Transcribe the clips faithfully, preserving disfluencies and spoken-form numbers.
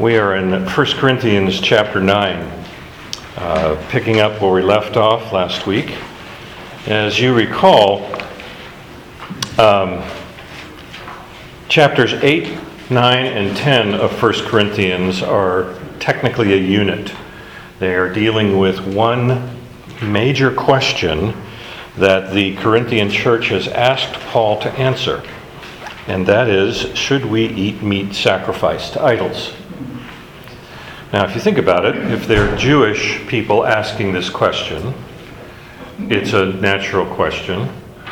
We are in First Corinthians chapter nine, uh, picking up where we left off last week. As you recall, um, chapters eight, nine, and ten of First Corinthians are technically a unit. They are dealing with one major question that the Corinthian church has asked Paul to answer, and that is, should we eat meat sacrificed to idols? Now, if you think about it, if they're Jewish people asking this question, it's a natural question,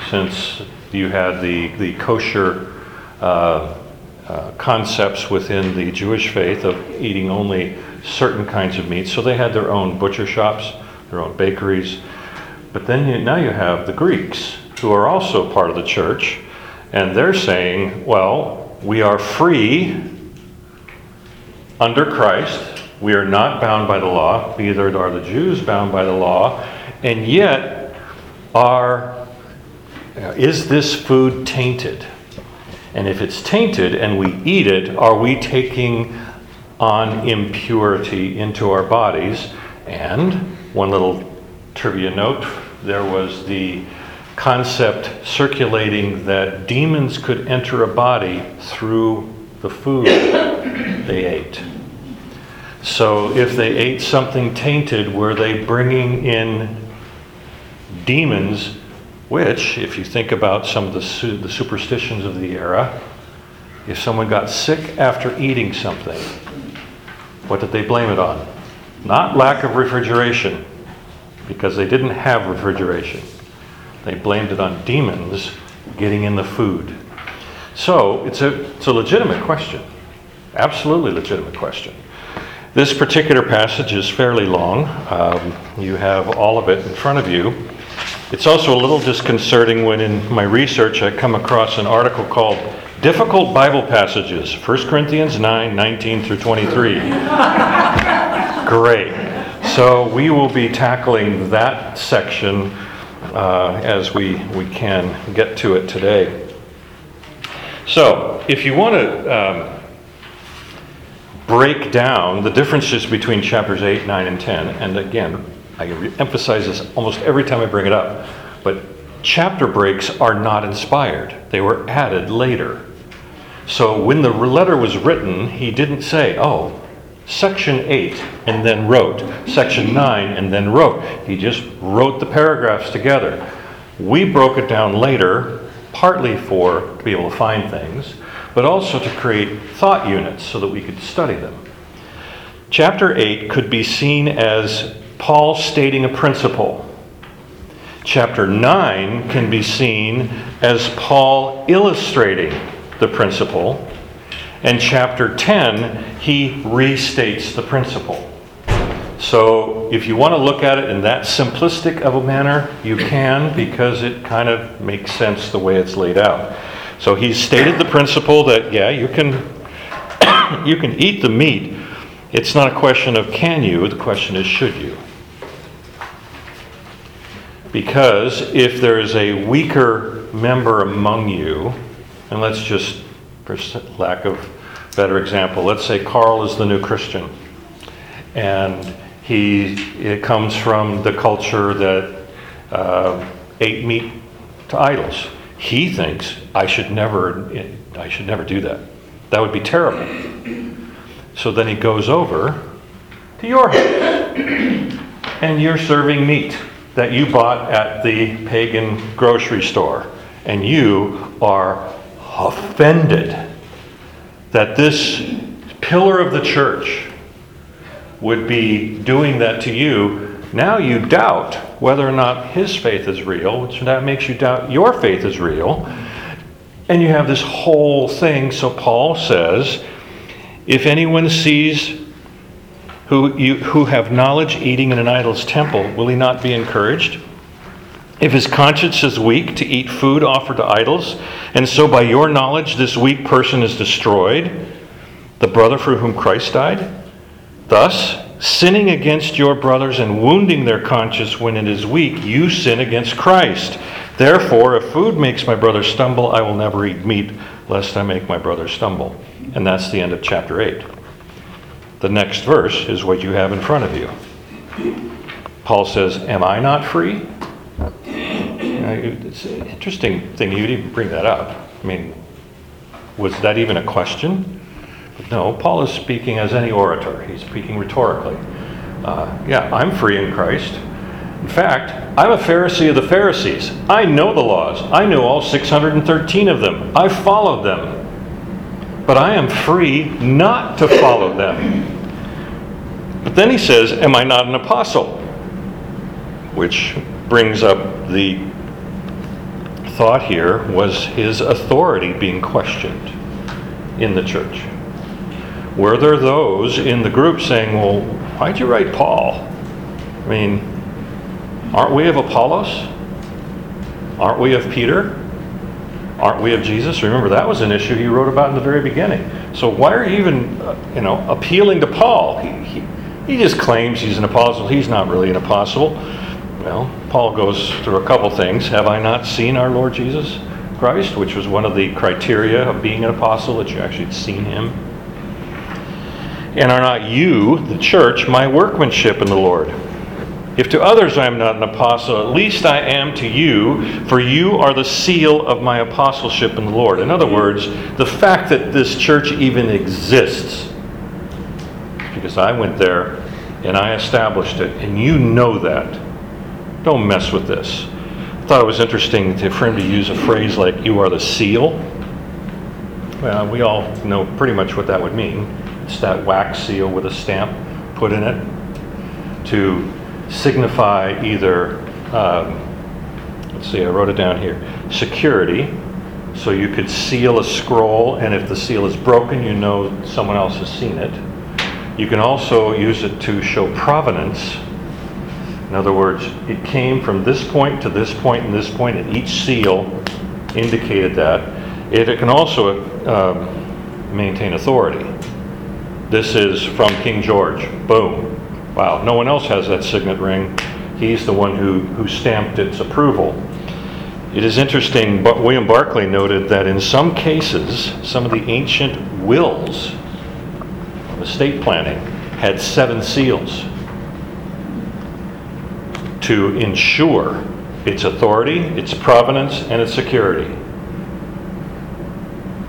since you had the, the kosher uh, uh, concepts within the Jewish faith of eating only certain kinds of meat. So they had their own butcher shops, their own bakeries. But then you, now you have the Greeks, who are also part of the church, and they're saying, well, we are free under Christ. We are not bound by the law, neither are the Jews bound by the law, and yet are, is this food tainted? And if it's tainted and we eat it, are we taking on impurity into our bodies? And one little trivia note, there was the concept circulating that demons could enter a body through the food they ate. So if they ate something tainted, were they bringing in demons, which, if you think about some of the, su- the superstitions of the era, if someone got sick after eating something, what did they blame it on? Not lack of refrigeration, because they didn't have refrigeration. They blamed it on demons getting in the food. So it's a, it's a legitimate question, absolutely legitimate question. This particular passage is fairly long. Um, you have all of it in front of you. It's also a little disconcerting when in my research I come across an article called Difficult Bible Passages, First Corinthians nine, nineteen through twenty-three. Great. So we will be tackling that section uh, as we, we can get to it today. So if you want to Um, break down the differences between chapters eight, nine, and ten. And again, I emphasize this almost every time I bring it up, but chapter breaks are not inspired. They were added later. So when the letter was written, he didn't say, oh, section eight and then wrote, section nine and then wrote. He just wrote the paragraphs together. We broke it down later, partly for to be able to find things, but also to create thought units so that we could study them. Chapter eight could be seen as Paul stating a principle. Chapter nine can be seen as Paul illustrating the principle. And chapter ten, he restates the principle. So if you want to look at it in that simplistic of a manner, you can, because it kind of makes sense the way it's laid out. So he stated the principle that, yeah, you can you can eat the meat. It's not a question of can you, the question is should you. Because if there is a weaker member among you, and let's just, for lack of a better example, let's say Carl is the new Christian. And he it comes from the culture that uh, ate meat to idols. He thinks I should never, I should never do that. That would be terrible. So then he goes over to your house, and you're serving meat that you bought at the pagan grocery store, and you are offended that this pillar of the church would be doing that to you. Now you doubt whether or not his faith is real, which that makes you doubt your faith is real. And you have this whole thing. So Paul says, if anyone sees who you who have knowledge eating in an idol's temple, will he not be encouraged? If his conscience is weak to eat food offered to idols, and so by your knowledge this weak person is destroyed, the brother for whom Christ died, thus, sinning against your brothers and wounding their conscience when it is weak, you sin against Christ. Therefore, if food makes my brother stumble, I will never eat meat, lest I make my brother stumble. And that's the end of chapter eight. The next verse is what you have in front of you. Paul says, am I not free? It's an interesting thing you'd even bring that up. I mean, was that even a question? But no, Paul is speaking as any orator. He's speaking rhetorically. Uh, yeah, I'm free in Christ. In fact, I'm a Pharisee of the Pharisees. I know the laws. I know all six hundred thirteen of them. I followed them. But I am free not to follow them. But then he says, am I not an apostle? Which brings up the thought here was his authority being questioned in the church. Were there those in the group saying, well, why'd you write Paul? I mean, aren't we of Apollos? Aren't we of Peter? Aren't we of Jesus? Remember, that was an issue he wrote about in the very beginning. So why are you even, uh, you know, appealing to Paul? He, he, he just claims he's an apostle. He's not really an apostle. Well, Paul goes through a couple things. Have I not seen our Lord Jesus Christ? Which was one of the criteria of being an apostle, that you actually had seen him. And are not you, the church, my workmanship in the Lord? If to others I am not an apostle, at least I am to you, for you are the seal of my apostleship in the Lord. In other words, the fact that this church even exists, because I went there and I established it, and you know that. Don't mess with this. I thought it was interesting for him to use a phrase like, you are the seal. Well, we all know pretty much what that would mean. It's that wax seal with a stamp put in it to signify either, um, let's see, I wrote it down here, security. So you could seal a scroll, and if the seal is broken, you know someone else has seen it. You can also use it to show provenance. In other words, it came from this point to this point and this point, and each seal indicated that. It, it can also uh, maintain authority. This is from King George. Boom. Wow, no one else has that signet ring. He's the one who, who stamped its approval. It is interesting, but William Barclay noted that in some cases, some of the ancient wills of estate planning had seven seals to ensure its authority, its provenance, and its security.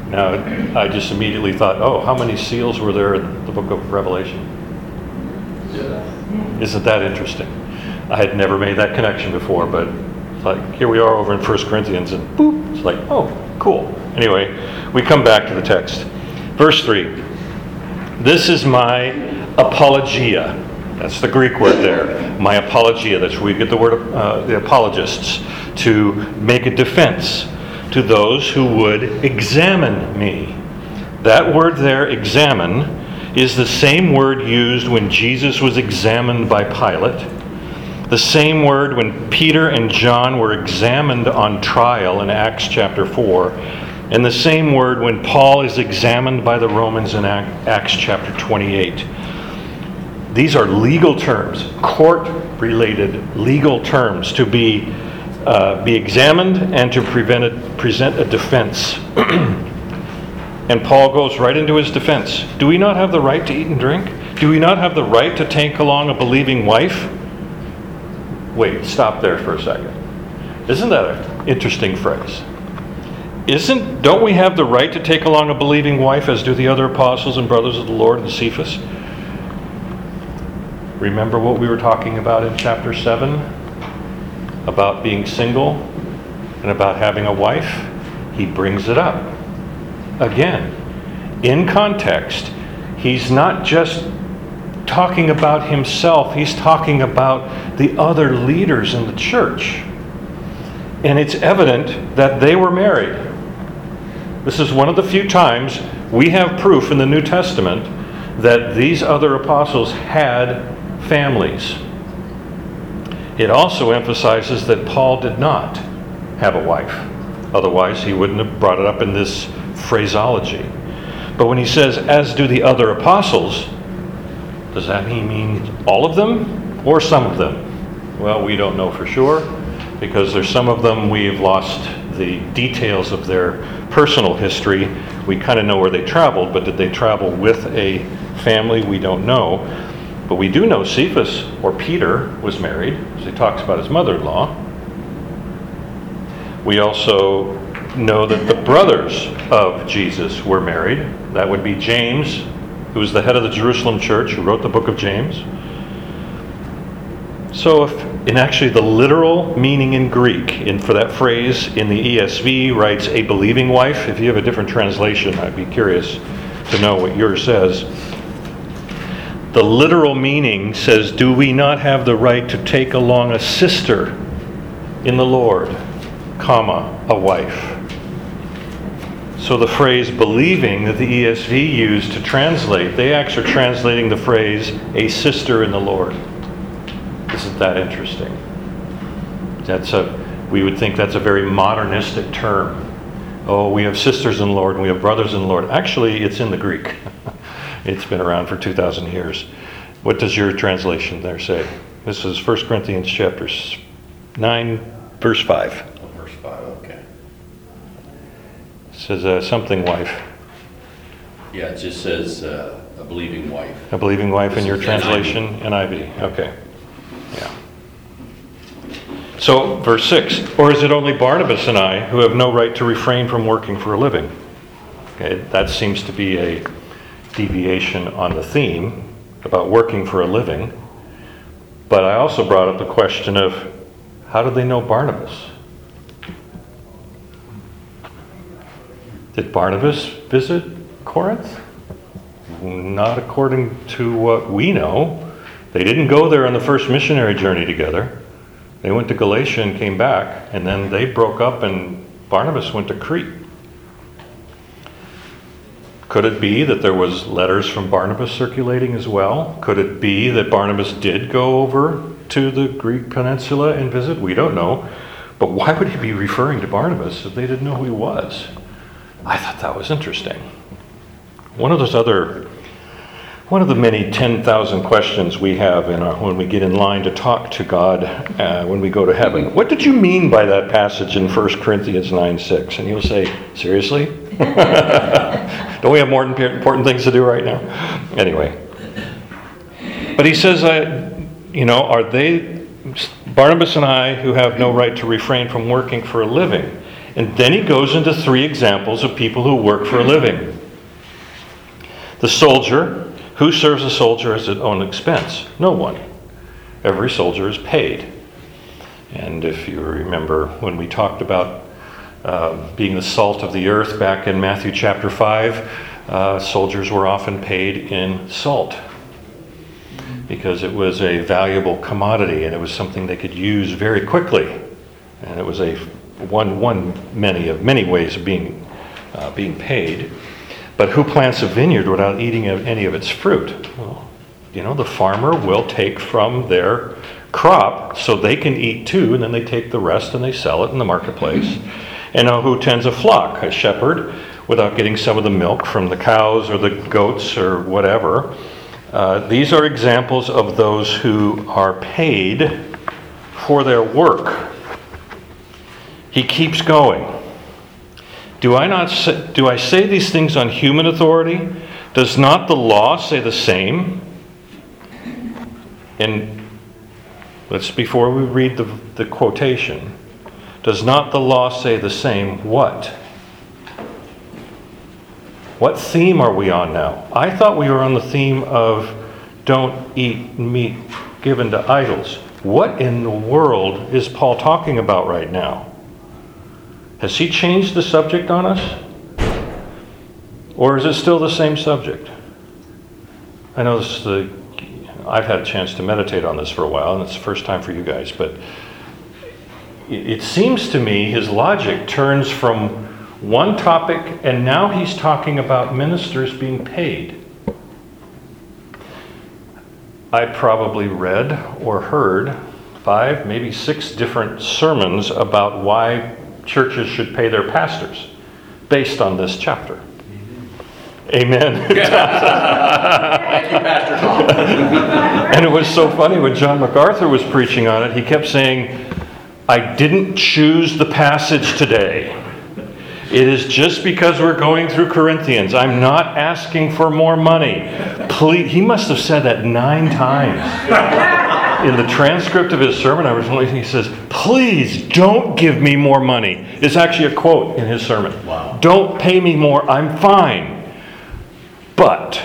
Now, I just immediately thought, oh, how many seals were there in the book of Revelation? Yeah. Isn't that interesting? I had never made that connection before, but like here we are over in First Corinthians, and boop, it's like, oh, cool. Anyway, we come back to the text. Verse three, this is my apologia. That's the Greek word there, my apologia. That's where we get the word, uh, the apologists, to make a defense to those who would examine me. That word there, examine, is the same word used when Jesus was examined by Pilate. The same word when Peter and John were examined on trial in Acts chapter four. And the same word when Paul is examined by the Romans in Acts chapter twenty-eight. These are legal terms, court-related legal terms, to be uh, be examined and to prevent a, present a defense. And Paul goes right into his defense. Do we not have the right to eat and drink? Do we not have the right to take along a believing wife? Wait, stop there for a second. Isn't that an interesting phrase? Isn't don't we have the right to take along a believing wife, as do the other apostles and brothers of the Lord and Cephas? Remember what we were talking about in chapter seven? About being single and about having a wife? He brings it up. Again, in context, he's not just talking about himself. He's talking about the other leaders in the church. And it's evident that they were married. This is one of the few times we have proof in the New Testament that these other apostles had families. It also emphasizes that Paul did not have a wife. Otherwise, he wouldn't have brought it up in this phraseology. But when he says, as do the other apostles, does that mean all of them or some of them? Well, we don't know for sure, because there's some of them we've lost the details of their personal history. We kind of know where they traveled, but did they travel with a family, we don't know. But we do know Cephas, or Peter, was married, as he talks about his mother-in-law. We also know that the brothers of Jesus were married. That would be James, who was the head of the Jerusalem church, who wrote the book of James. So if, and actually the literal meaning in Greek, in, for that phrase in the E S V, writes a believing wife. If you have a different translation, I'd be curious to know what yours says. The literal meaning says, do we not have the right to take along a sister in the Lord, comma, a wife? So the phrase believing that the E S V used to translate, they actually are translating the phrase a sister in the Lord. Isn't that interesting? That's a we would think that's a very modernistic term. Oh, we have sisters in the Lord and we have brothers in the Lord. Actually, it's in the Greek. It's been around for two thousand years. What does your translation there say? This is First Corinthians chapter nine, verse five. Verse five, okay. It says uh, something wife. Yeah, it just says uh, a believing wife. A believing wife this in your translation? N I V, okay. Yeah. So, verse six, or is it only Barnabas and I who have no right to refrain from working for a living? Okay, that seems to be a deviation on the theme about working for a living. But I also brought up the question of, how did they know Barnabas? Did Barnabas visit Corinth? Not according to what we know. They didn't go there on the first missionary journey together. They went to Galatia and came back, and then they broke up and Barnabas went to Crete. Could it be that there was letters from Barnabas circulating as well? Could it be that Barnabas did go over to the Greek peninsula and visit? We don't know. But why would he be referring to Barnabas if they didn't know who he was? I thought that was interesting. One of those other One of the many ten thousand questions we have in our, when we get in line to talk to God uh, when we go to heaven. What did you mean by that passage in First Corinthians nine six? And you'll say, seriously? Don't we have more important things to do right now? Anyway. But he says, uh, you know, are they, Barnabas and I, who have no right to refrain from working for a living? And then he goes into three examples of people who work for a living. The soldier. Who serves a soldier at his own expense? No one. Every soldier is paid. And if you remember when we talked about uh, being the salt of the earth back in Matthew chapter five, uh, soldiers were often paid in salt because it was a valuable commodity and it was something they could use very quickly. And it was a one one many of many ways of being uh, being paid. But who plants a vineyard without eating any of its fruit? Well, you know, the farmer will take from their crop so they can eat too, and then they take the rest and they sell it in the marketplace. And who tends a flock? A shepherd, without getting some of the milk from the cows or the goats or whatever. Uh, these are examples of those who are paid for their work. He keeps going. Do I not say, do I say these things on human authority? Does not the law say the same? And let's, before we read the, the quotation, does not the law say the same what? What theme are we on now? I thought we were on the theme of don't eat meat given to idols. What in the world is Paul talking about right now? Has he changed the subject on us? Or is it still the same subject? I know this is the, I've had a chance to meditate on this for a while, and it's the first time for you guys, but it seems to me his logic turns from one topic, and now he's talking about ministers being paid. I probably read or heard five, maybe six different sermons about why churches should pay their pastors based on this chapter. Amen. Amen. And it was so funny when John MacArthur was preaching on it, he kept saying, I didn't choose the passage today. It is just because we're going through Corinthians. I'm not asking for more money. Please. He must have said that nine times. In the transcript of his sermon, I was he says, please don't give me more money. It's actually a quote in his sermon. Wow. Don't pay me more. I'm fine. But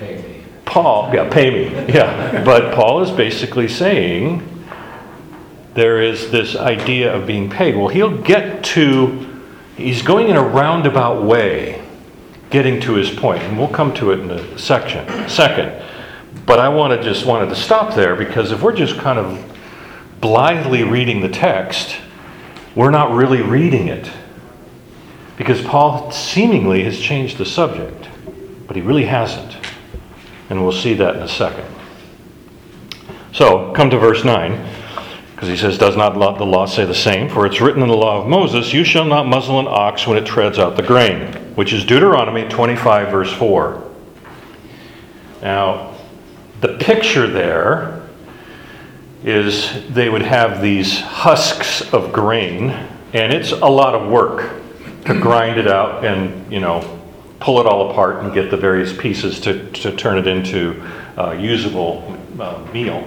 pay me. Paul, yeah, pay me. Yeah. But Paul is basically saying there is this idea of being paid. Well, he'll get to... He's going in a roundabout way getting to his point, and we'll come to it in a section. Second, but I want to just wanted to stop there, because if we're just kind of blithely reading the text, we're not really reading it, because Paul seemingly has changed the subject, but he really hasn't, and we'll see that in a second. So, come to verse nine. Because he says, does not the law say the same? For it's written in the law of Moses, you shall not muzzle an ox when it treads out the grain, which is Deuteronomy twenty-five, verse four. Now, the picture there is they would have these husks of grain, and it's a lot of work to grind it out and, you know, pull it all apart and get the various pieces to, to turn it into uh, usable uh, meal.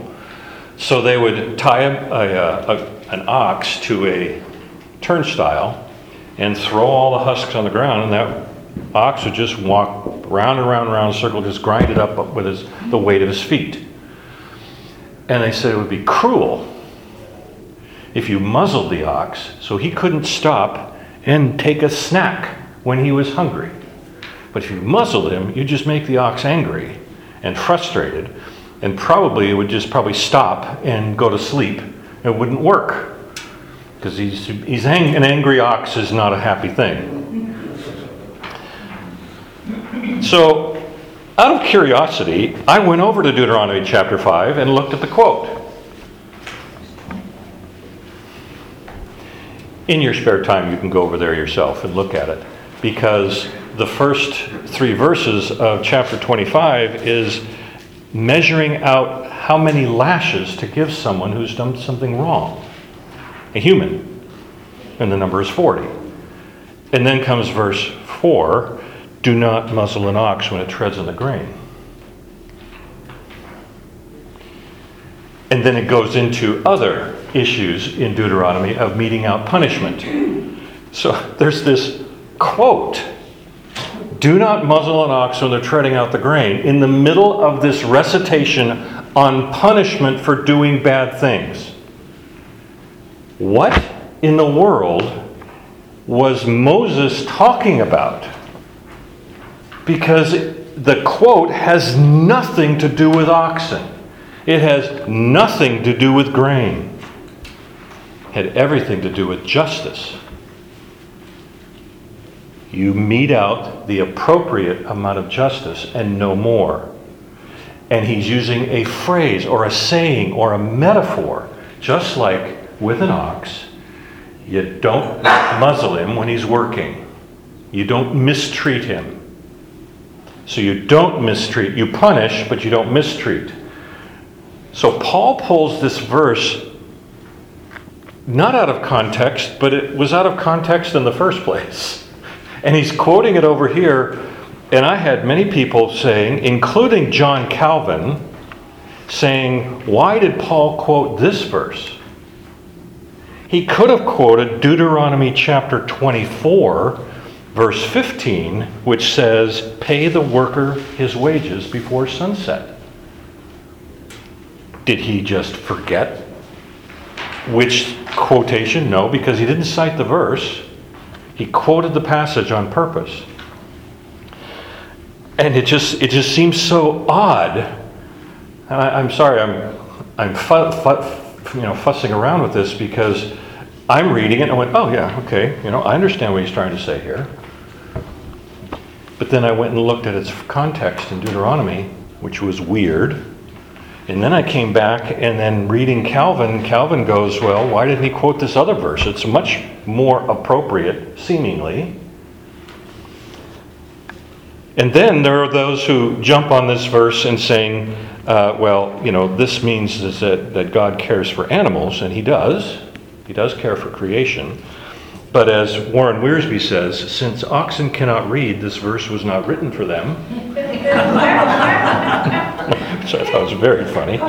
So they would tie a, a, a, an ox to a turnstile and throw all the husks on the ground, and that ox would just walk round and round and round in a circle, just grind it up with his, the weight of his feet. And they said it would be cruel if you muzzled the ox, so he couldn't stop and take a snack when he was hungry. But if you muzzled him, you just make the ox angry and frustrated, and probably it would just probably stop and go to sleep. It wouldn't work, because he's he's ang- an angry ox is not a happy thing. So, out of curiosity, I went over to Deuteronomy chapter five and looked at the quote. In your spare time, you can go over there yourself and look at it, because the first three verses of chapter twenty-five is measuring out how many lashes to give someone who's done something wrong, a human, and the number is forty. And then comes verse four, do not muzzle an ox when it treads on the grain. And then it goes into other issues in Deuteronomy of meting out punishment. So there's this quote, do not muzzle an ox when they're treading out the grain, in the middle of this recitation on punishment for doing bad things. What in the world was Moses talking about? Because the quote has nothing to do with oxen. It has nothing to do with grain. It had everything to do with justice. You mete out the appropriate amount of justice and no more. And he's using a phrase or a saying or a metaphor, just like with an ox. You don't muzzle him when he's working. You don't mistreat him. So you don't mistreat. You punish, but you don't mistreat. So Paul pulls this verse not out of context, but it was out of context in the first place. And he's quoting it over here, and I had many people saying, including John Calvin, saying, why did Paul quote this verse? He could have quoted Deuteronomy chapter twenty-four, verse fifteen, which says, pay the worker his wages before sunset. Did he just forget which quotation? No, because he didn't cite the verse. He quoted the passage on purpose. And it just it just seems so odd. And I, I'm sorry, I'm I'm fu- fu- you know fussing around with this, because I'm reading it and I went, oh yeah, okay, you know, I understand what he's trying to say here. But then I went and looked at its context in Deuteronomy, which was weird. And then I came back, and then reading Calvin, Calvin goes, well, why didn't he quote this other verse? It's much more appropriate, seemingly. And then there are those who jump on this verse and saying, uh, well, you know, this means that, that God cares for animals, and he does. He does care for creation. But as Warren Wiersbe says, since oxen cannot read, this verse was not written for them. Which I thought was very funny.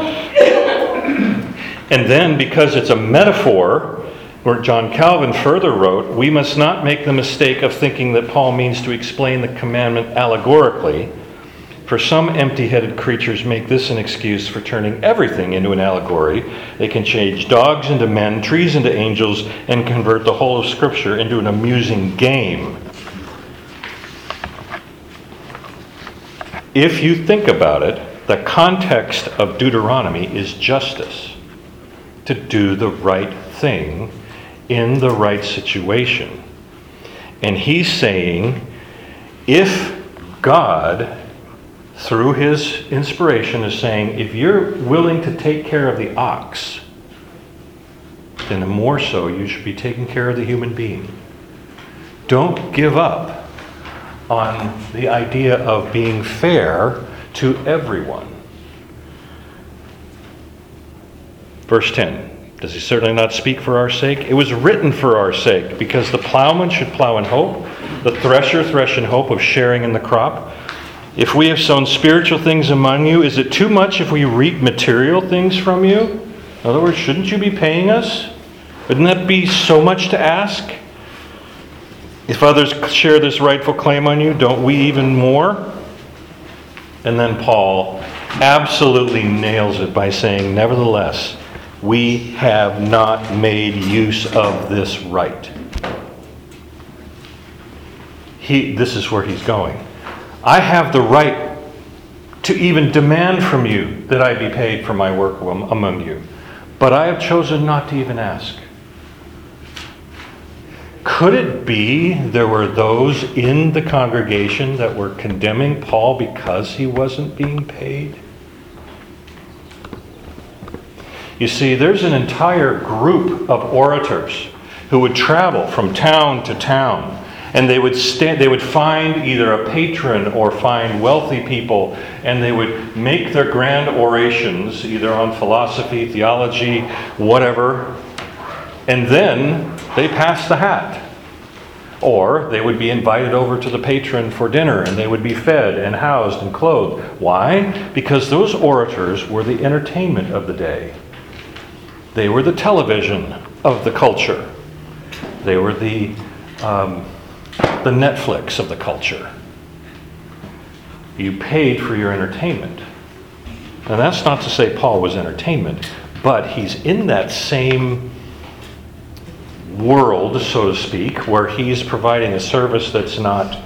And then, because it's a metaphor, where John Calvin further wrote, we must not make the mistake of thinking that Paul means to explain the commandment allegorically, for some empty-headed creatures make this an excuse for turning everything into an allegory. They can change dogs into men, trees into angels, and convert the whole of Scripture into an amusing game. If you think about it, the context of Deuteronomy is justice. To do the right thing in the right situation. And he's saying, if God, through his inspiration, is saying, if you're willing to take care of the ox, then the more so you should be taking care of the human being. Don't give up on the idea of being fair to everyone. Verse ten, does he certainly not speak for our sake? It was written for our sake, because the plowman should plow in hope, the thresher thresh in hope of sharing in the crop. If we have sown spiritual things among you, is it too much if we reap material things from you? In other words, shouldn't you be paying us? Wouldn't that be so much to ask? If others share this rightful claim on you, don't we even more? And then Paul absolutely nails it by saying, nevertheless, we have not made use of this right. He, this is where he's going. I have the right to even demand from you that I be paid for my work among you. But I have chosen not to even ask. Could it be there were those in the congregation that were condemning Paul because he wasn't being paid? You see, there's an entire group of orators who would travel from town to town. And they would stand, they would find either a patron or find wealthy people, and they would make their grand orations, either on philosophy, theology, whatever, and then they passed the hat. Or they would be invited over to the patron for dinner, and they would be fed and housed and clothed. Why? Because those orators were the entertainment of the day. They were the television of the culture. They were the... Um, the Netflix of the culture. You paid for your entertainment. And that's not to say Paul was entertainment, but he's in that same world, so to speak, where he's providing a service that's not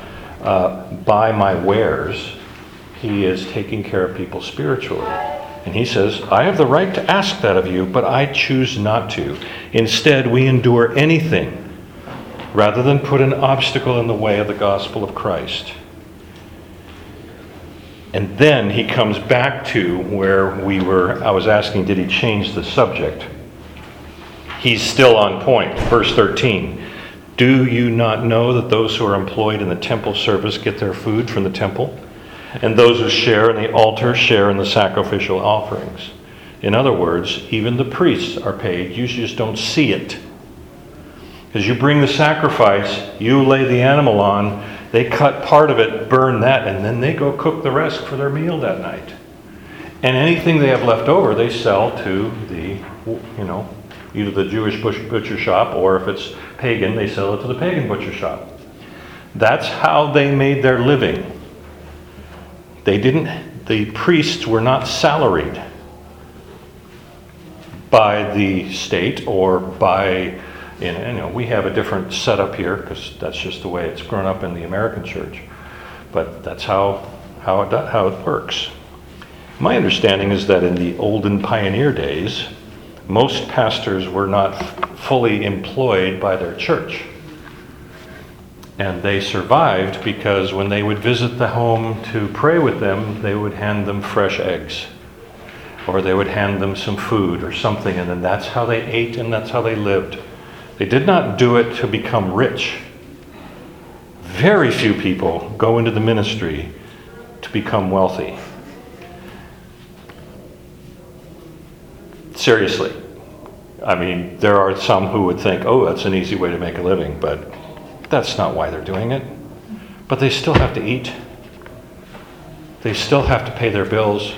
uh, buy my wares. He is taking care of people spiritually. And he says, I have the right to ask that of you, but I choose not to. Instead, we endure anything rather than put an obstacle in the way of the gospel of Christ. And then he comes back to where we were, I was asking, did he change the subject? He's still on point. Verse thirteen, do you not know that those who are employed in the temple service get their food from the temple? And those who share in the altar share in the sacrificial offerings. In other words, even the priests are paid. You just don't see it. As you bring the sacrifice, you lay the animal on, they cut part of it, burn that, and then they go cook the rest for their meal that night. And anything they have left over, they sell to the, you know, either the Jewish butcher shop, or if it's pagan, they sell it to the pagan butcher shop. That's how they made their living. They didn't, the priests were not salaried by the state or by... And, you know, we have a different setup here because that's just the way it's grown up in the American church. But that's how how it, how it works. My understanding is that in the olden pioneer days, most pastors were not f- fully employed by their church. And they survived because when they would visit the home to pray with them, they would hand them fresh eggs. Or they would hand them some food or something. And then that's how they ate and that's how they lived. They did not do it to become rich. Very few people go into the ministry to become wealthy. Seriously. I mean, there are some who would think, oh, that's an easy way to make a living, but that's not why they're doing it. But they still have to eat. They still have to pay their bills.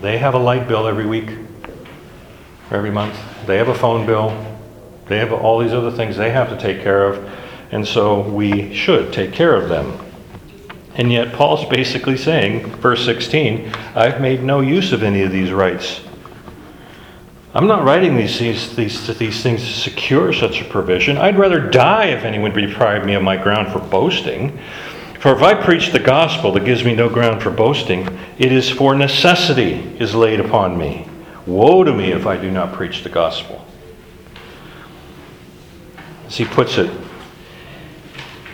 They have a light bill every week, or every month. They have a phone bill. They have all these other things they have to take care of, and so we should take care of them. And yet Paul's basically saying, verse sixteen, I've made no use of any of these rights. I'm not writing these, these, these, these things to secure such a provision. I'd rather die if anyone deprived me of my ground for boasting. For if I preach the gospel that gives me no ground for boasting, it is for necessity is laid upon me. Woe to me if I do not preach the gospel. As he puts it,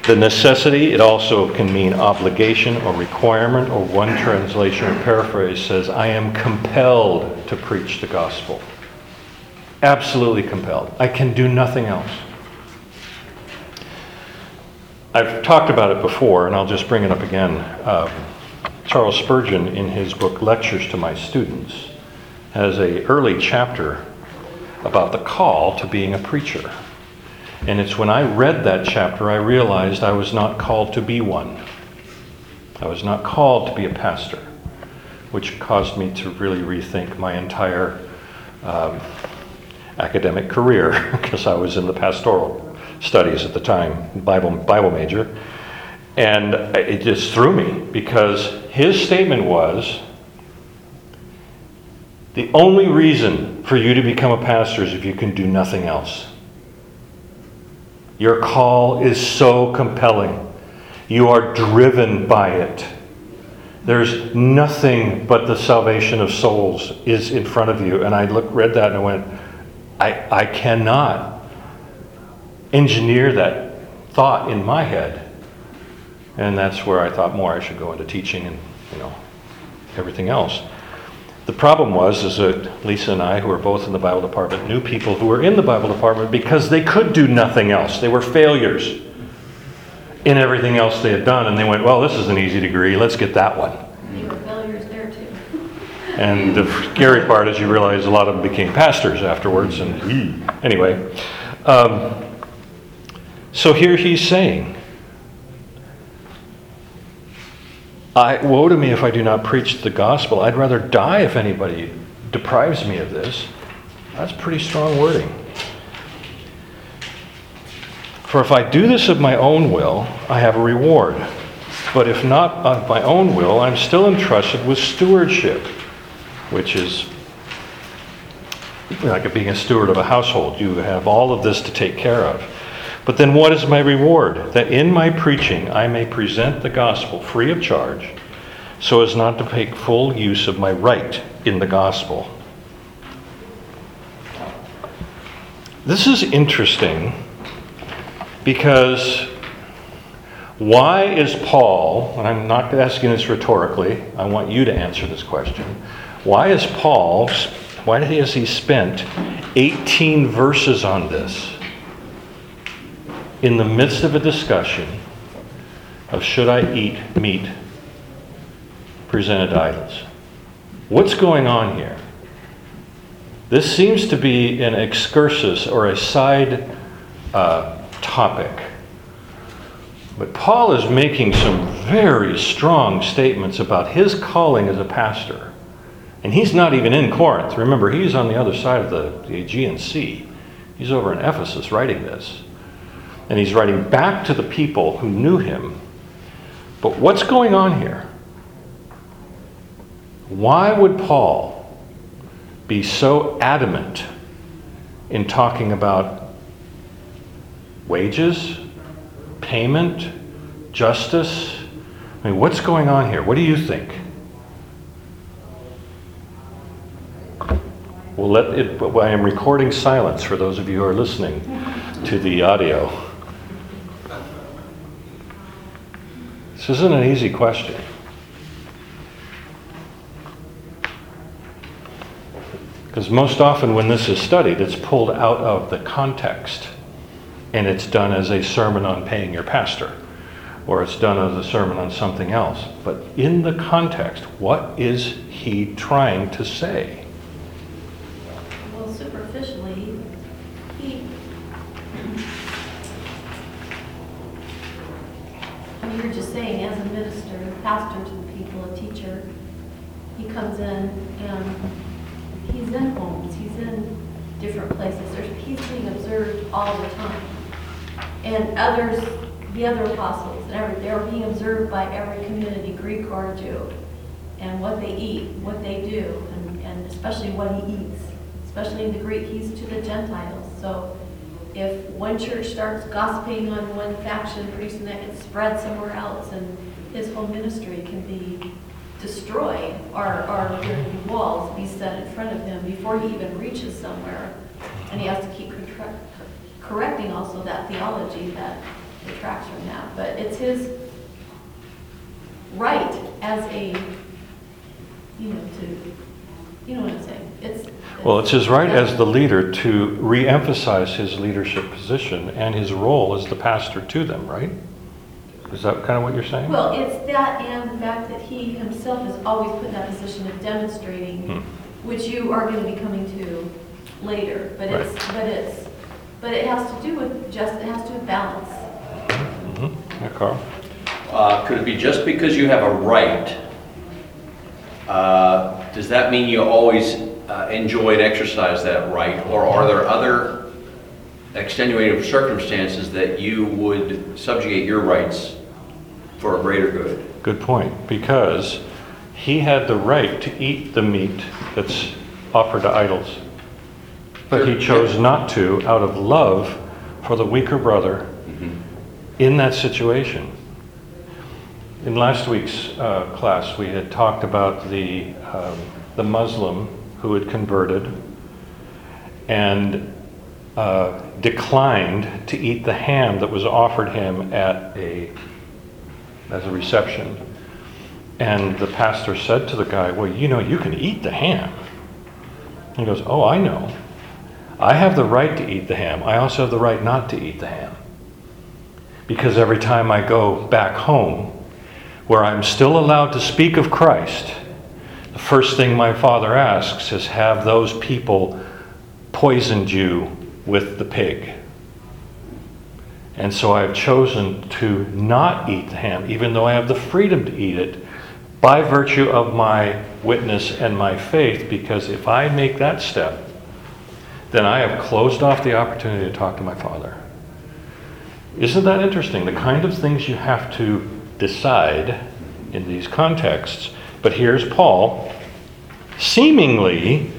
the necessity, it also can mean obligation or requirement, or one translation or paraphrase says, I am compelled to preach the gospel. Absolutely compelled. I can do nothing else. I've talked about it before, and I'll just bring it up again. Um, Charles Spurgeon, in his book Lectures to My Students, has an early chapter about the call to being a preacher. And it's when I read that chapter, I realized I was not called to be one. I was not called to be a pastor, which caused me to really rethink my entire um, academic career, because I was in the pastoral studies at the time, Bible Bible major. And it just threw me, because his statement was, the only reason for you to become a pastor is if you can do nothing else. Your call is so compelling. You are driven by it. There's nothing but the salvation of souls is in front of you. And I looked, read that and I went, I, I cannot engineer that thought in my head. And that's where I thought more I should go into teaching and, you know, everything else. The problem was is that Lisa and I, who were both in the Bible department, knew people who were in the Bible department because they could do nothing else. They were failures in everything else they had done, and they went, well, this is an easy degree, let's get that one. They were failures there too. And the scary part is you realize a lot of them became pastors afterwards. And anyway, um, so here he's saying, I, woe to me if I do not preach the gospel. I'd rather die if anybody deprives me of this. That's pretty strong wording. For if I do this of my own will, I have a reward. But if not of my own will, I'm still entrusted with stewardship, which is like being a steward of a household. You have all of this to take care of. But then what is my reward? That in my preaching I may present the gospel free of charge, so as not to take full use of my right in the gospel. This is interesting, because why is Paul, and I'm not asking this rhetorically, I want you to answer this question. Why is Paul, why has he spent eighteen verses on this? In the midst of a discussion of should I eat meat presented to idols? What's going on here? This seems to be an excursus or a side uh, topic. But Paul is making some very strong statements about his calling as a pastor. And he's not even in Corinth. Remember, he's on the other side of the, the Aegean Sea. He's over in Ephesus writing this. And he's writing back to the people who knew him. But what's going on here? Why would Paul be so adamant in talking about wages, payment, justice? I mean, what's going on here? What do you think? We'll let it, I am recording silence for those of you who are listening to the audio. This isn't an easy question. Because most often when this is studied, it's pulled out of the context. And it's done as a sermon on paying your pastor. Or it's done as a sermon on something else. But in the context, what is he trying to say? Well, superficially, officially, he, I mean, you're just saying as a minister, pastor to the people, a teacher, he comes in and he's in homes, he's in different places. There's, he's being observed all the time. And others, the other apostles, and every, they're being observed by every community, Greek or Jew, and what they eat, what they do, and, and especially what he eats. Especially in the Greek, he's to the Gentiles. So if one church starts gossiping on one faction, reason that can spread somewhere else, and his whole ministry can be destroyed, or, or walls be set in front of him before he even reaches somewhere. And he has to keep correct, correcting also that theology that detracts from that. But it's his right as a, you know, to, you know what I'm saying? It's, it's well, it's his right yeah. as the leader to re-emphasize his leadership position and his role as the pastor to them, right? Is that kind of what you're saying? Well, it's that and the fact that he himself is always put in that position of demonstrating, hmm. which you are going to be coming to later. But right. it's, but it's, but it has to do with just, it has to do with balance. Mm-hmm. Yeah, Carl? Uh, could it be just because you have a right, uh, does that mean you always uh, enjoy and exercise that right? Or are there other extenuating circumstances that you would subjugate your rights for a greater good? Good point, because he had the right to eat the meat that's offered to idols, but he chose not to out of love for the weaker brother mm-hmm. in that situation. In last week's uh, class, we had talked about the um, the Muslim who had converted and uh, declined to eat the ham that was offered him at a as a reception. And the pastor said to the guy, well, you know, you can eat the ham. He goes, oh, I know. I have the right to eat the ham. I also have the right not to eat the ham. Because every time I go back home, where I'm still allowed to speak of Christ, the first thing my father asks is, have those people poisoned you with the pig? And so I've chosen to not eat the ham, even though I have the freedom to eat it, by virtue of my witness and my faith, because if I make that step, then I have closed off the opportunity to talk to my father. Isn't that interesting? The kind of things you have to decide in these contexts. But here's Paul, seemingly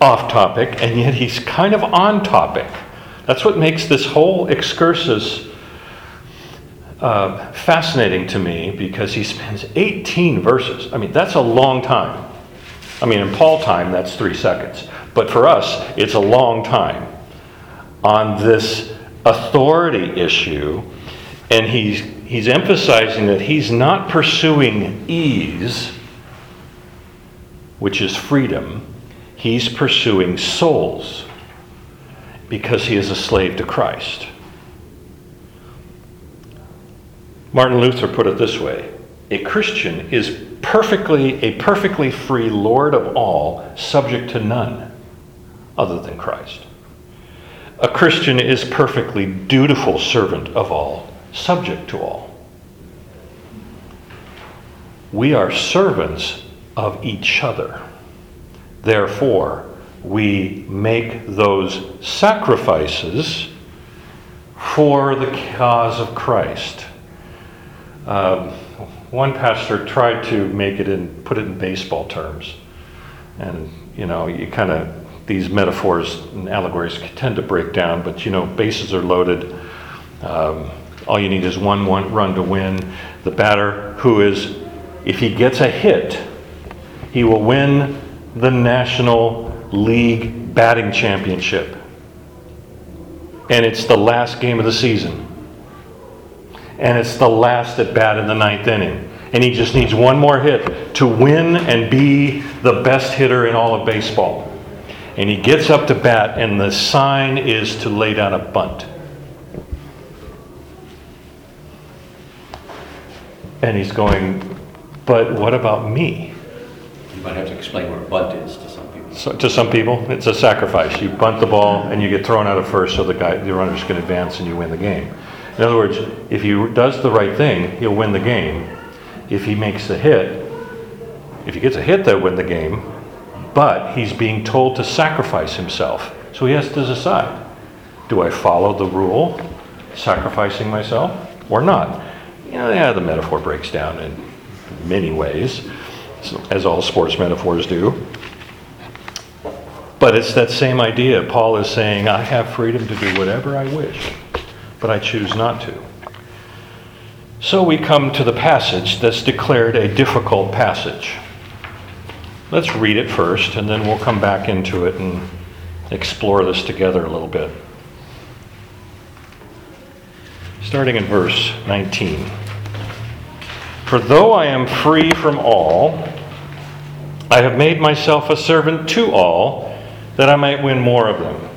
off topic, and yet he's kind of on topic. That's what makes this whole excursus uh, fascinating to me, because he spends eighteen verses. I mean, that's a long time. I mean, in Paul time, that's three seconds. But for us, it's a long time on this authority issue, and he's he's emphasizing that he's not pursuing ease, which is freedom. He's pursuing souls, because he is a slave to Christ. Martin Luther put it this way: a Christian is perfectly a perfectly free Lord of all, subject to none other than Christ. A Christian is perfectly dutiful servant of all, subject to all. We are servants of each other. Therefore, we make those sacrifices for the cause of Christ. Um, one pastor tried to make it in, put it in baseball terms. And, you know, you kind of, these metaphors and allegories tend to break down, but you know, bases are loaded. Um, all you need is one, one run to win. The batter, who is, if he gets a hit, he will win the National League batting championship. And it's the last game of the season. And it's the last at bat in the ninth inning. And he just needs one more hit to win and be the best hitter in all of baseball. And he gets up to bat, and the sign is to lay down a bunt. And he's going, but what about me? might have to explain what a bunt is to some people. So, to some people, it's a sacrifice. You bunt the ball and you get thrown out of first, so the guy, the runners can advance and you win the game. In other words, if he does the right thing, he'll win the game. If he makes the hit, if he gets a hit, they'll win the game. But he's being told to sacrifice himself. So he has to decide, do I follow the rule, sacrificing myself, or not? You know, yeah, the metaphor breaks down in many ways, as all sports metaphors do. But it's that same idea. Paul is saying, I have freedom to do whatever I wish, but I choose not to. So we come to the passage that's declared a difficult passage. Let's read it first, and then we'll come back into it and explore this together a little bit. Starting in verse nineteen. For though I am free from all, I have made myself a servant to all, that I might win more of them.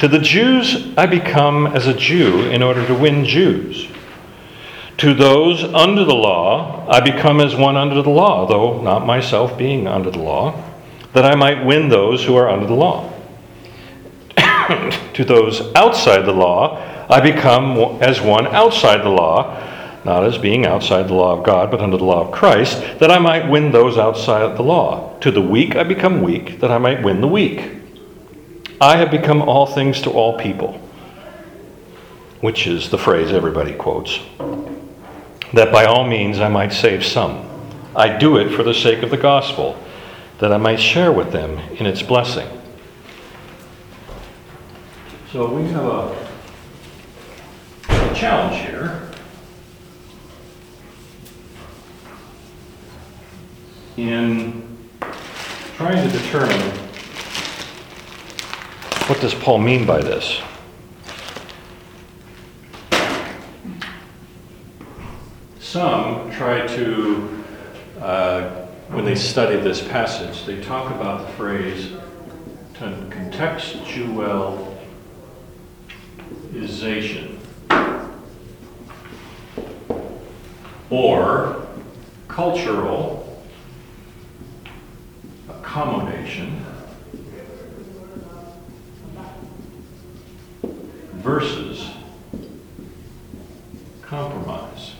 To the Jews I become as a Jew in order to win Jews. To those under the law I become as one under the law, though not myself being under the law, that I might win those who are under the law. To those outside the law I become as one outside the law, not as being outside the law of God, but under the law of Christ, that I might win those outside the law. To the weak I become weak, that I might win the weak. I have become all things to all people, which is the phrase everybody quotes, that by all means I might save some. I do it for the sake of the gospel, that I might share with them in its blessing. So we have a, a challenge here. In trying to determine what does Paul mean by this? Some try to, uh, when they study this passage, they talk about the phrase contextualization or cultural accommodation versus compromise.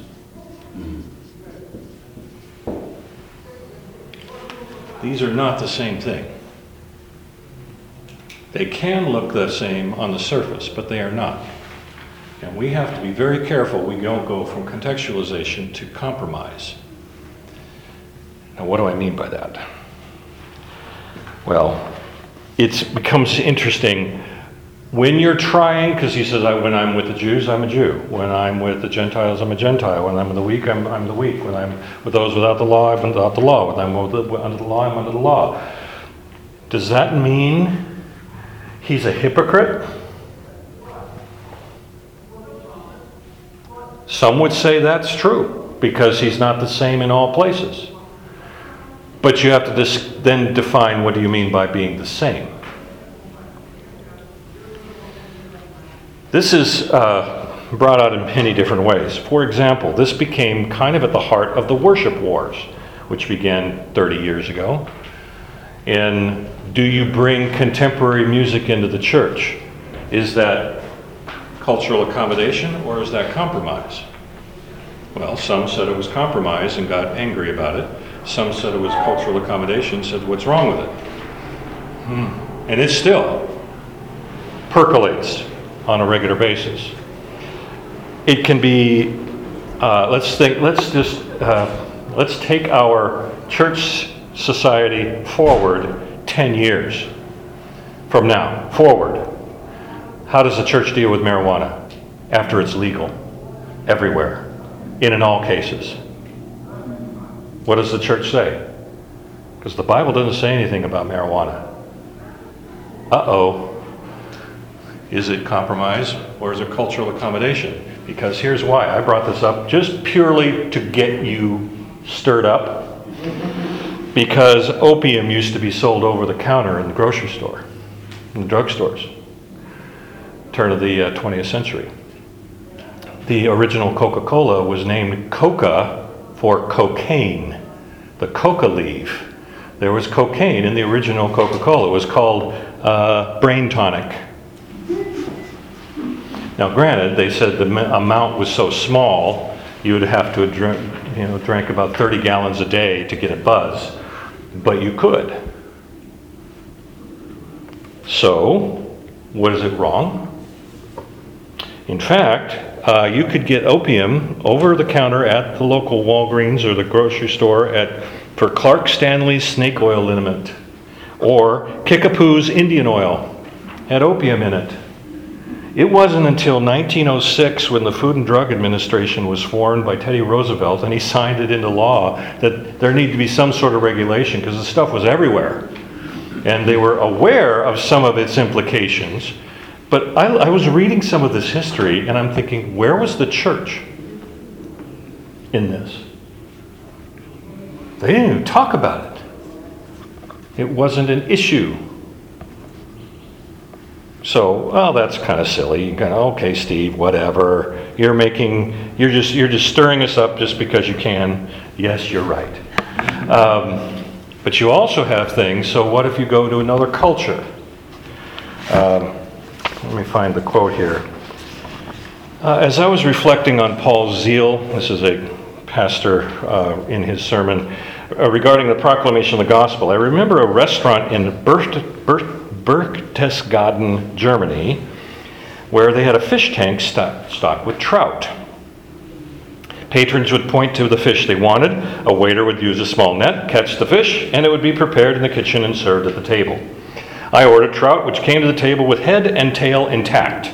These are not the same thing. They can look the same on the surface, but they are not. And we have to be very careful we don't go from contextualization to compromise. Now, what do I mean by that? Well, it becomes interesting when you're trying, because he says, I, when I'm with the Jews, I'm a Jew. When I'm with the Gentiles, I'm a Gentile. When I'm with the weak, I'm, I'm the weak. When I'm with those without the law, I'm without the law. When I'm under the law, I'm under the law. Does that mean he's a hypocrite? Some would say that's true, because he's not the same in all places. But you have to dis- then define what do you mean by being the same. This is uh, brought out in many different ways. For example, this became kind of at the heart of the worship wars, which began thirty years ago. And do you bring contemporary music into the church? Is that cultural accommodation or is that compromise? Well, some said it was compromise and got angry about it. Some said it was cultural accommodation, said what's wrong with it? Hmm. And it still percolates on a regular basis. It can be, uh, let's think, let's just, uh, let's take our church society forward ten years from now, forward. How does the church deal with marijuana after it's legal everywhere, in and all cases? What does the church say? Because the Bible doesn't say anything about marijuana. Uh-oh. Is it compromise or is it cultural accommodation? Because here's why. I brought this up just purely to get you stirred up. Because opium used to be sold over the counter in the grocery store, in the drugstores, turn of the uh, twentieth century. The original Coca-Cola was named Coca for cocaine, the coca leaf. There was cocaine in the original Coca-Cola. It was called uh, brain tonic. Now, granted, they said the amount was so small, you would have to drink, you know, drink about thirty gallons a day to get a buzz. But you could. So, what is it wrong? In fact, uh, you could get opium over the counter at the local Walgreens or the grocery store at for Clark Stanley's snake oil liniment or Kickapoo's Indian oil. Had opium in it. It wasn't until nineteen oh six when the Food and Drug Administration was formed by Teddy Roosevelt and he signed it into law that there needed to be some sort of regulation because the stuff was everywhere. And they were aware of some of its implications. But I, I was reading some of this history and I'm thinking, where was the church in this? They didn't even talk about it. It wasn't an issue. So, well, that's kind of silly. You kind of, okay, Steve, whatever. You're making, you're just, you're just stirring us up just because you can. Yes, you're right. Um, but you also have things. So, what if you go to another culture? Um, let me find the quote here. Uh, as I was reflecting on Paul's zeal, this is a pastor uh, in his sermon uh, regarding the proclamation of the gospel. I remember a restaurant in Bercht, Bercht, Berchtesgaden, Germany, where they had a fish tank stock, stocked with trout. Patrons would point to the fish they wanted, a waiter would use a small net, catch the fish, and it would be prepared in the kitchen and served at the table. I ordered trout, which came to the table with head and tail intact,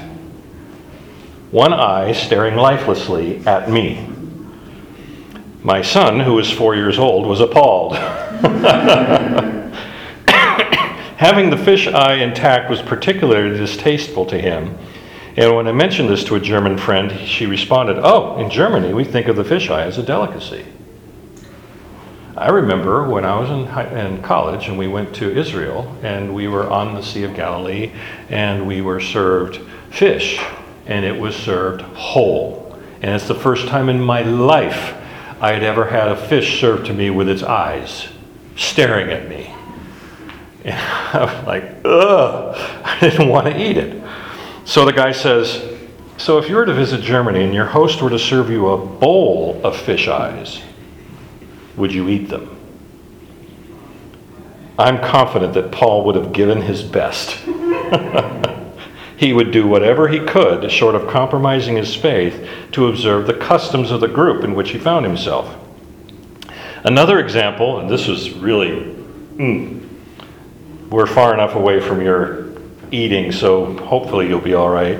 one eye staring lifelessly at me. My son, who was four years old, was appalled. Having the fish eye intact was particularly distasteful to him. And when I mentioned this to a German friend, she responded, "Oh, in Germany, we think of the fish eye as a delicacy." I remember when I was in, in college and we went to Israel and we were on the Sea of Galilee and we were served fish and it was served whole. And it's the first time in my life I had ever had a fish served to me with its eyes staring at me. And I was like, ugh, I didn't want to eat it. So the guy says, so if you were to visit Germany and your host were to serve you a bowl of fish eyes, would you eat them? I'm confident that Paul would have given his best. He would do whatever he could, short of compromising his faith, to observe the customs of the group in which he found himself. Another example, and this was really... Mm, we're far enough away from your eating, so hopefully you'll be all right.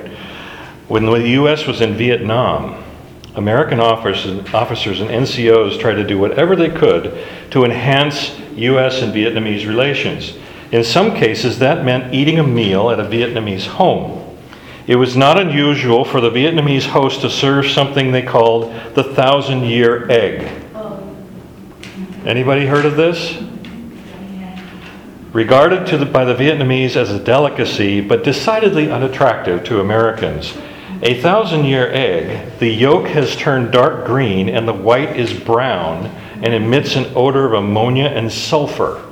When the U S was in Vietnam, American officers and N C Os tried to do whatever they could to enhance U S and Vietnamese relations. In some cases, that meant eating a meal at a Vietnamese home. It was not unusual for the Vietnamese host to serve something they called the thousand-year egg. Anybody heard of this? Regarded to the, by the Vietnamese as a delicacy, but decidedly unattractive to Americans. A thousand-year egg, the yolk has turned dark green and the white is brown and emits an odor of ammonia and sulfur.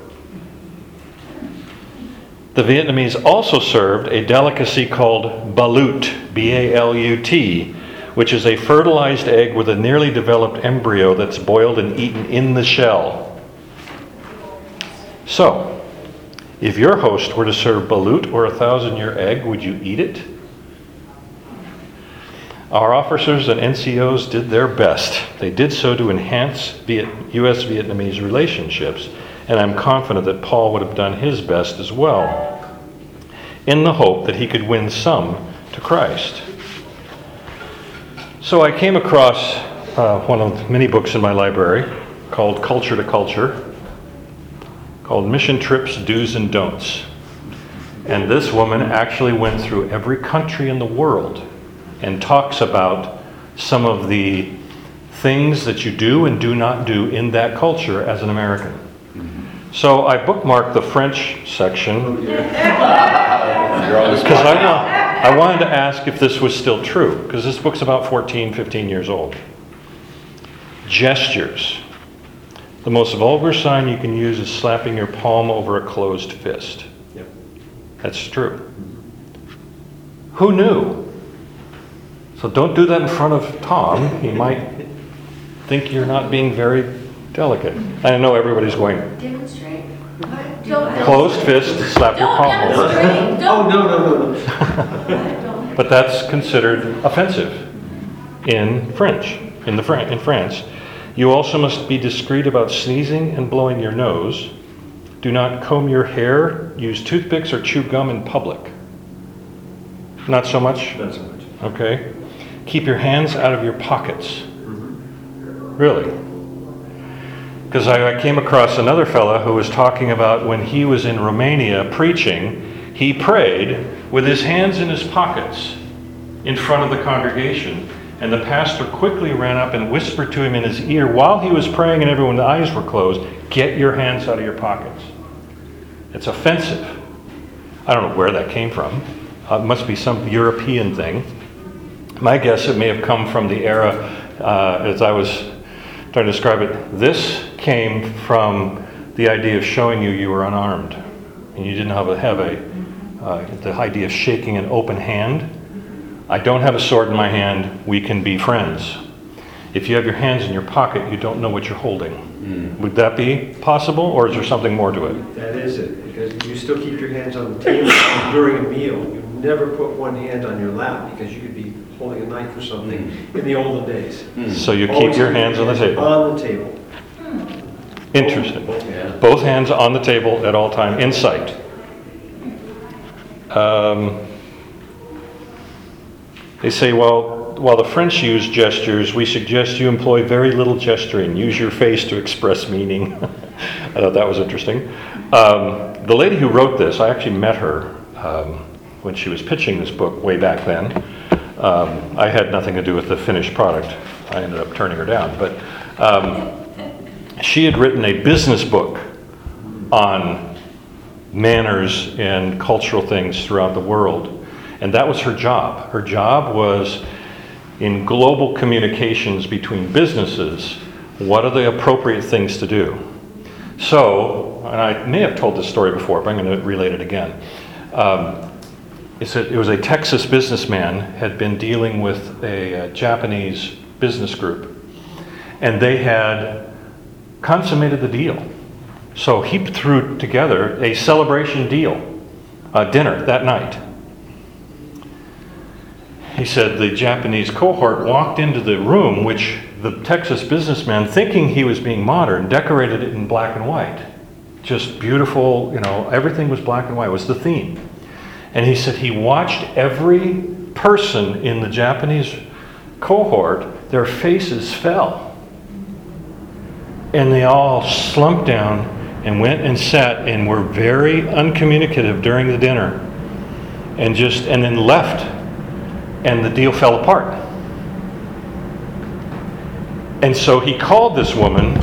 The Vietnamese also served a delicacy called balut, B A L U T, which is a fertilized egg with a nearly developed embryo that's boiled and eaten in the shell. So, if your host were to serve balut or a thousand-year egg, would you eat it? Our officers and N C Os did their best. They did so to enhance U S Vietnamese relationships, and I'm confident that Paul would have done his best as well, in the hope that he could win some to Christ. So I came across uh, one of many books in my library called Culture to Culture, called Mission Trips, Do's and Don'ts. And this woman actually went through every country in the world and talks about some of the things that you do and do not do in that culture as an American. Mm-hmm. So I bookmarked the French section because I, I wanted to ask if this was still true, because this book's about fourteen, fifteen years old. Gestures. The most vulgar sign you can use is slapping your palm over a closed fist. Yep. That's true. Who knew? So don't do that in front of Tom. He might think you're not being very delicate. I know everybody's going. Demonstrate. Don't closed fist, slap don't your palm over. Oh, no, no, no, no. But that's considered offensive in French, in the Fran- in France. You also must be discreet about sneezing and blowing your nose. Do not comb your hair, use toothpicks, or chew gum in public. Not so much? Not so much. Okay. Keep your hands out of your pockets. Mm-hmm. Really? Because I, I came across another fella who was talking about when he was in Romania preaching, he prayed with his hands in his pockets in front of the congregation. And the pastor quickly ran up and whispered to him in his ear while he was praying and everyone's eyes were closed, get your hands out of your pockets. It's offensive. I don't know where that came from. Uh, it must be some European thing. My guess, it may have come from the era, uh, as I was trying to describe it, this came from the idea of showing you you were unarmed. And you didn't have a, have a uh, the idea of shaking an open hand. I don't have a sword in my hand, we can be friends. If you have your hands in your pocket, you don't know what you're holding. Mm. Would that be possible, or is there something more to it? That is it, because you still keep your hands on the table during a meal. You never put one hand on your lap, because you could be holding a knife or something mm. in the olden days. Mm. So you Always keep your hands, hands on the table. On the table. Interesting. Both, yeah. Both hands on the table at all time, in sight. Um... They say, well, while the French use gestures, we suggest you employ very little gesturing. Use your face to express meaning. I thought that was interesting. Um, the lady who wrote this, I actually met her um, when she was pitching this book way back then. Um, I had nothing to do with the finished product. I ended up turning her down. But um, she had written a business book on manners and cultural things throughout the world. And that was her job. Her job was in global communications between businesses, what are the appropriate things to do? So, and I may have told this story before, but I'm going to relate it again. Um, it's a, it was a Texas businessman had been dealing with a, a Japanese business group, and they had consummated the deal. So he threw together a celebration deal, a dinner that night. He said the Japanese cohort walked into the room, which the Texas businessman, thinking he was being modern, decorated it in black and white. Just beautiful, you know, everything was black and white, was the theme. And he said he watched every person in the Japanese cohort, their faces fell. And they all slumped down and went and sat and were very uncommunicative during the dinner. And just, and then left. And the deal fell apart. And so he called this woman,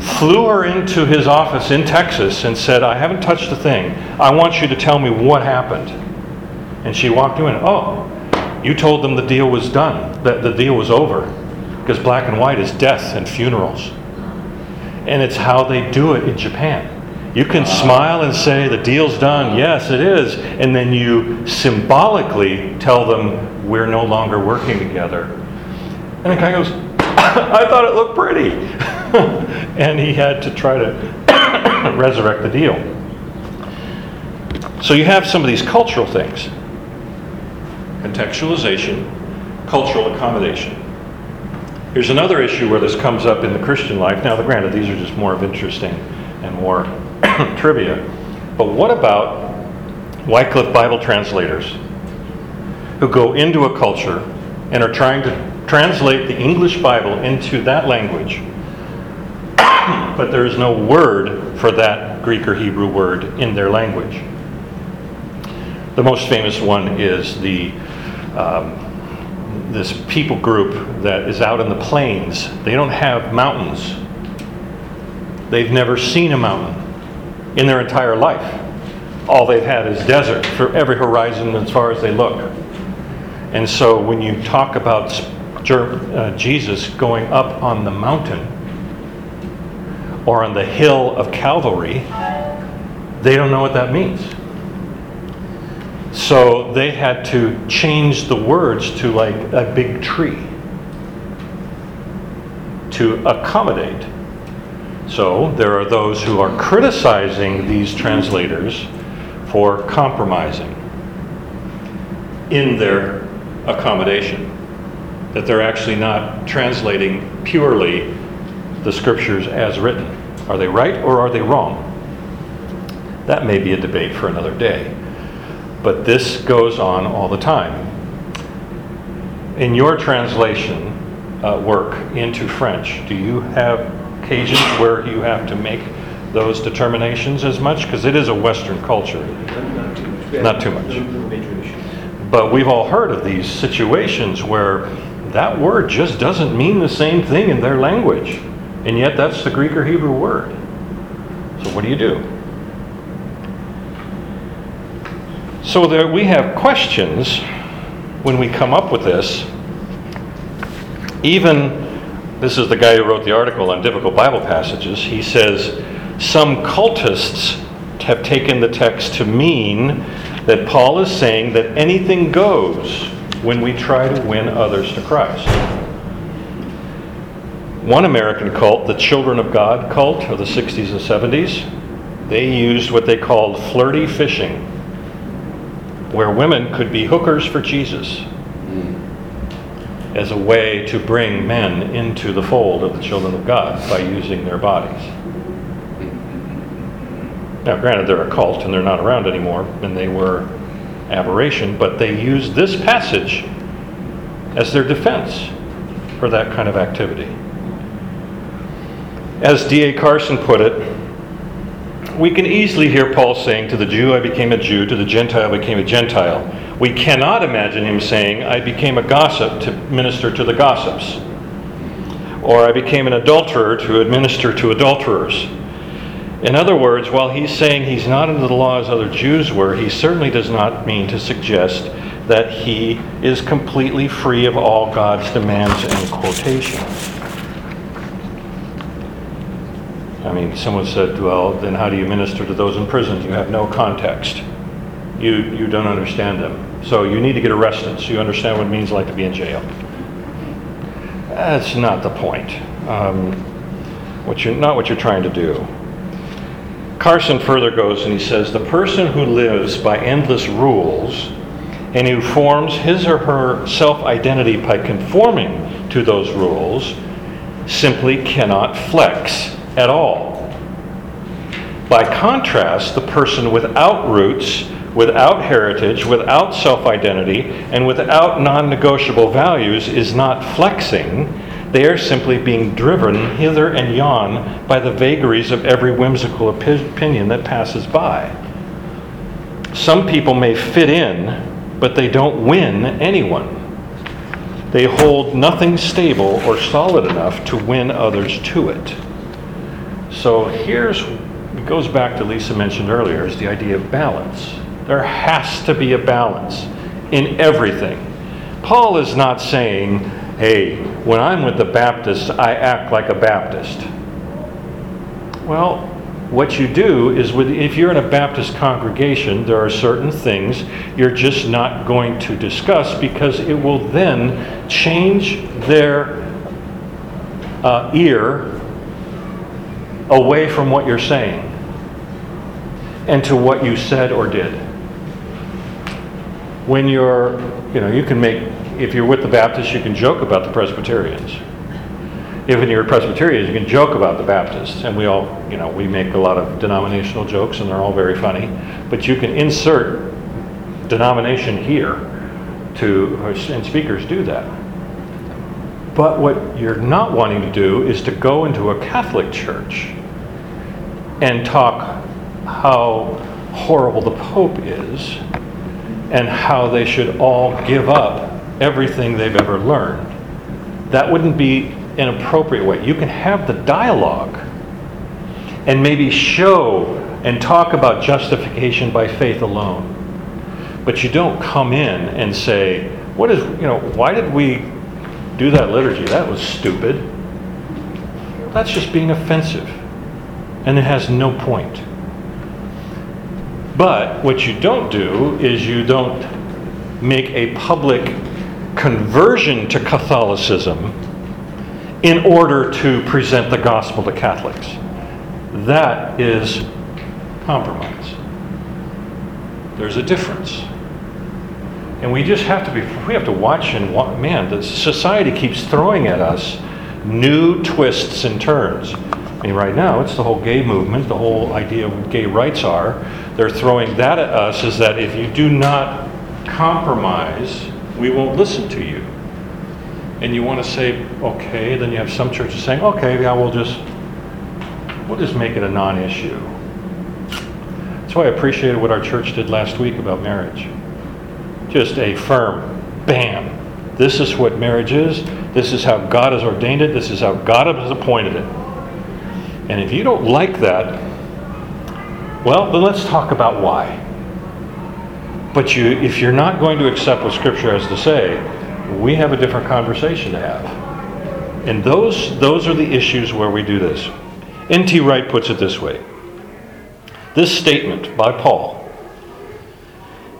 flew her into his office in Texas and said, I haven't touched a thing. I want you to tell me what happened. And she walked in and, oh, you told them the deal was done, that the deal was over. Because black and white is death and funerals. And it's how they do it in Japan. You can smile and say, the deal's done, yes it is, and then you symbolically tell them, we're no longer working together. And the guy goes, I thought it looked pretty. And he had to try to resurrect the deal. So you have some of these cultural things. Contextualization, cultural accommodation. Here's another issue where this comes up in the Christian life. Now, granted, these are just more of interesting and more trivia. But what about Wycliffe Bible translators who go into a culture and are trying to translate the English Bible into that language, but there is no word for that Greek or Hebrew word in their language? The most famous one is the um, this people group that is out in the plains. They don't have mountains. They've never seen a mountain in their entire life. All they've had is desert for every horizon as far as they look. And so when you talk about Jesus going up on the mountain, or on the hill of Calvary, they don't know what that means. So they had to change the words to like a big tree to accommodate. So there are those who are criticizing these translators for compromising in their accommodation, that they're actually not translating purely the scriptures as written. Are they right or are they wrong? That may be a debate for another day. But this goes on all the time. In your translation uh, work into French, do you have occasions where you have to make those determinations as much? Because it is a Western culture. Not too much. Not too much. But we've all heard of these situations where that word just doesn't mean the same thing in their language. And yet that's the Greek or Hebrew word. So what do you do? So there we have questions when we come up with this. Even, this is the guy who wrote the article on difficult Bible passages. He says, some cultists have taken the text to mean that Paul is saying that anything goes when we try to win others to Christ. One American cult, the Children of God cult of the sixties and seventies, they used what they called flirty fishing, where women could be hookers for Jesus as a way to bring men into the fold of the children of God by using their bodies. Now, granted, they're a cult and they're not around anymore, and they were aberration, but they used this passage as their defense for that kind of activity. As D A Carson put it, we can easily hear Paul saying, to the Jew I became a Jew, to the Gentile I became a Gentile. We cannot imagine him saying, I became a gossip to minister to the gossips, or I became an adulterer to administer to adulterers. In other words, while he's saying he's not under the law as other Jews were, he certainly does not mean to suggest that he is completely free of all God's demands and quotations. I mean, someone said, well, then how do you minister to those in prison? You have no context. You you don't understand them. So you need to get arrested so you understand what it means like to be in jail. That's not the point. Um, what you're, not what you're trying to do. Carson further goes and he says, the person who lives by endless rules and who forms his or her self-identity by conforming to those rules simply cannot flex at all. By contrast, the person without roots, without heritage, without self-identity, and without non-negotiable values is not flexing. They are simply being driven hither and yon by the vagaries of every whimsical opinion that passes by. Some people may fit in, but they don't win anyone. They hold nothing stable or solid enough to win others to it. So here's, it goes back to Lisa mentioned earlier, is the idea of balance. There has to be a balance in everything. Paul is not saying, hey, when I'm with the Baptists, I act like a Baptist. Well, what you do is, with, if you're in a Baptist congregation, there are certain things you're just not going to discuss because it will then change their uh, ear away from what you're saying and to what you said or did. When you're, you know, you can make, if you're with the Baptists, you can joke about the Presbyterians. If you're a Presbyterian, you can joke about the Baptists. And we all, you know, we make a lot of denominational jokes and they're all very funny. But you can insert denomination here to, and speakers do that. But what you're not wanting to do is to go into a Catholic church and talk how horrible the Pope is and how they should all give up everything they've ever learned. That wouldn't be an appropriate way. You can have the dialogue and maybe show and talk about justification by faith alone. But you don't come in and say, what is, you know, why did we do that liturgy? That was stupid. That's just being offensive. and it has no point. But what you don't do is you don't make a public conversion to Catholicism in order to present the gospel to Catholics. That is compromise. There's a difference. And we just have to be, we have to watch and watch, man, the society keeps throwing at us new twists and turns. I mean, right now, it's the whole gay movement, the whole idea of what gay rights are. They're throwing that at us, is that if you do not compromise, we won't listen to you. And you want to say, okay, then you have some churches saying, okay, yeah, we'll just, we'll just make it a non-issue. That's why I appreciated what our church did last week about marriage. Just a firm, bam, this is what marriage is, this is how God has ordained it, this is how God has appointed it. And if you don't like that, well, then let's talk about why. But you, if you're not going to accept what Scripture has to say, we have a different conversation to have. And those those are the issues where we do this. N T Wright puts it this way. This statement by Paul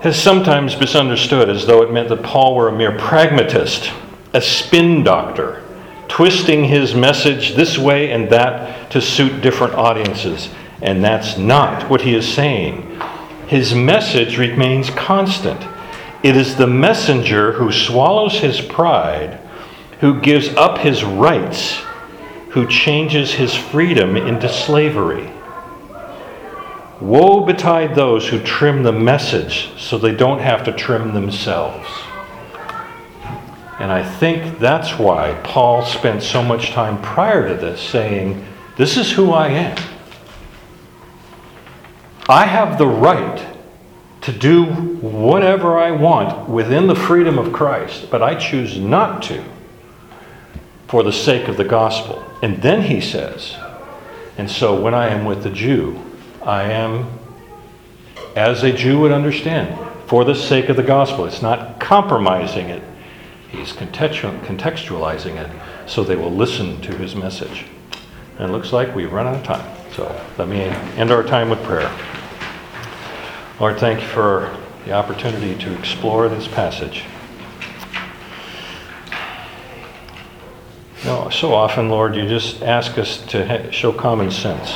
has sometimes been misunderstood as though it meant that Paul were a mere pragmatist, a spin doctor, twisting his message this way and that to suit different audiences. And that's not what he is saying. His message remains constant. It is the messenger who swallows his pride, who gives up his rights, who changes his freedom into slavery. Woe betide those who trim the message so they don't have to trim themselves. And I think that's why Paul spent so much time prior to this saying, this is who I am. I have the right to do whatever I want within the freedom of Christ, but I choose not to for the sake of the gospel. And then he says, and so when I am with the Jew, I am, as a Jew would understand, for the sake of the gospel. It's not compromising it. He's contextualizing it so they will listen to his message. And it looks like we've run out of time. So let me end our time with prayer. Lord, thank you for the opportunity to explore this passage. No, so often, Lord, you just ask us to ha- show common sense,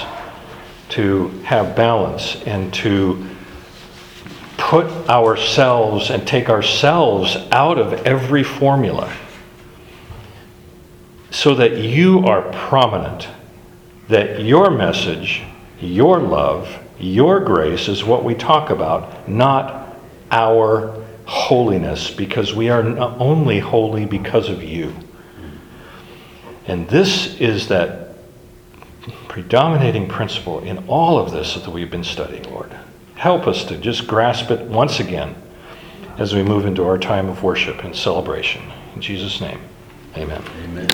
to have balance, and to put ourselves and take ourselves out of every formula so that you are prominent, that your message, your love, your grace is what we talk about, not our holiness, because we are only holy because of you. And this is that predominating principle in all of this that we've been studying, Lord. Help us to just grasp it once again as we move into our time of worship and celebration. In Jesus' name, amen. Amen.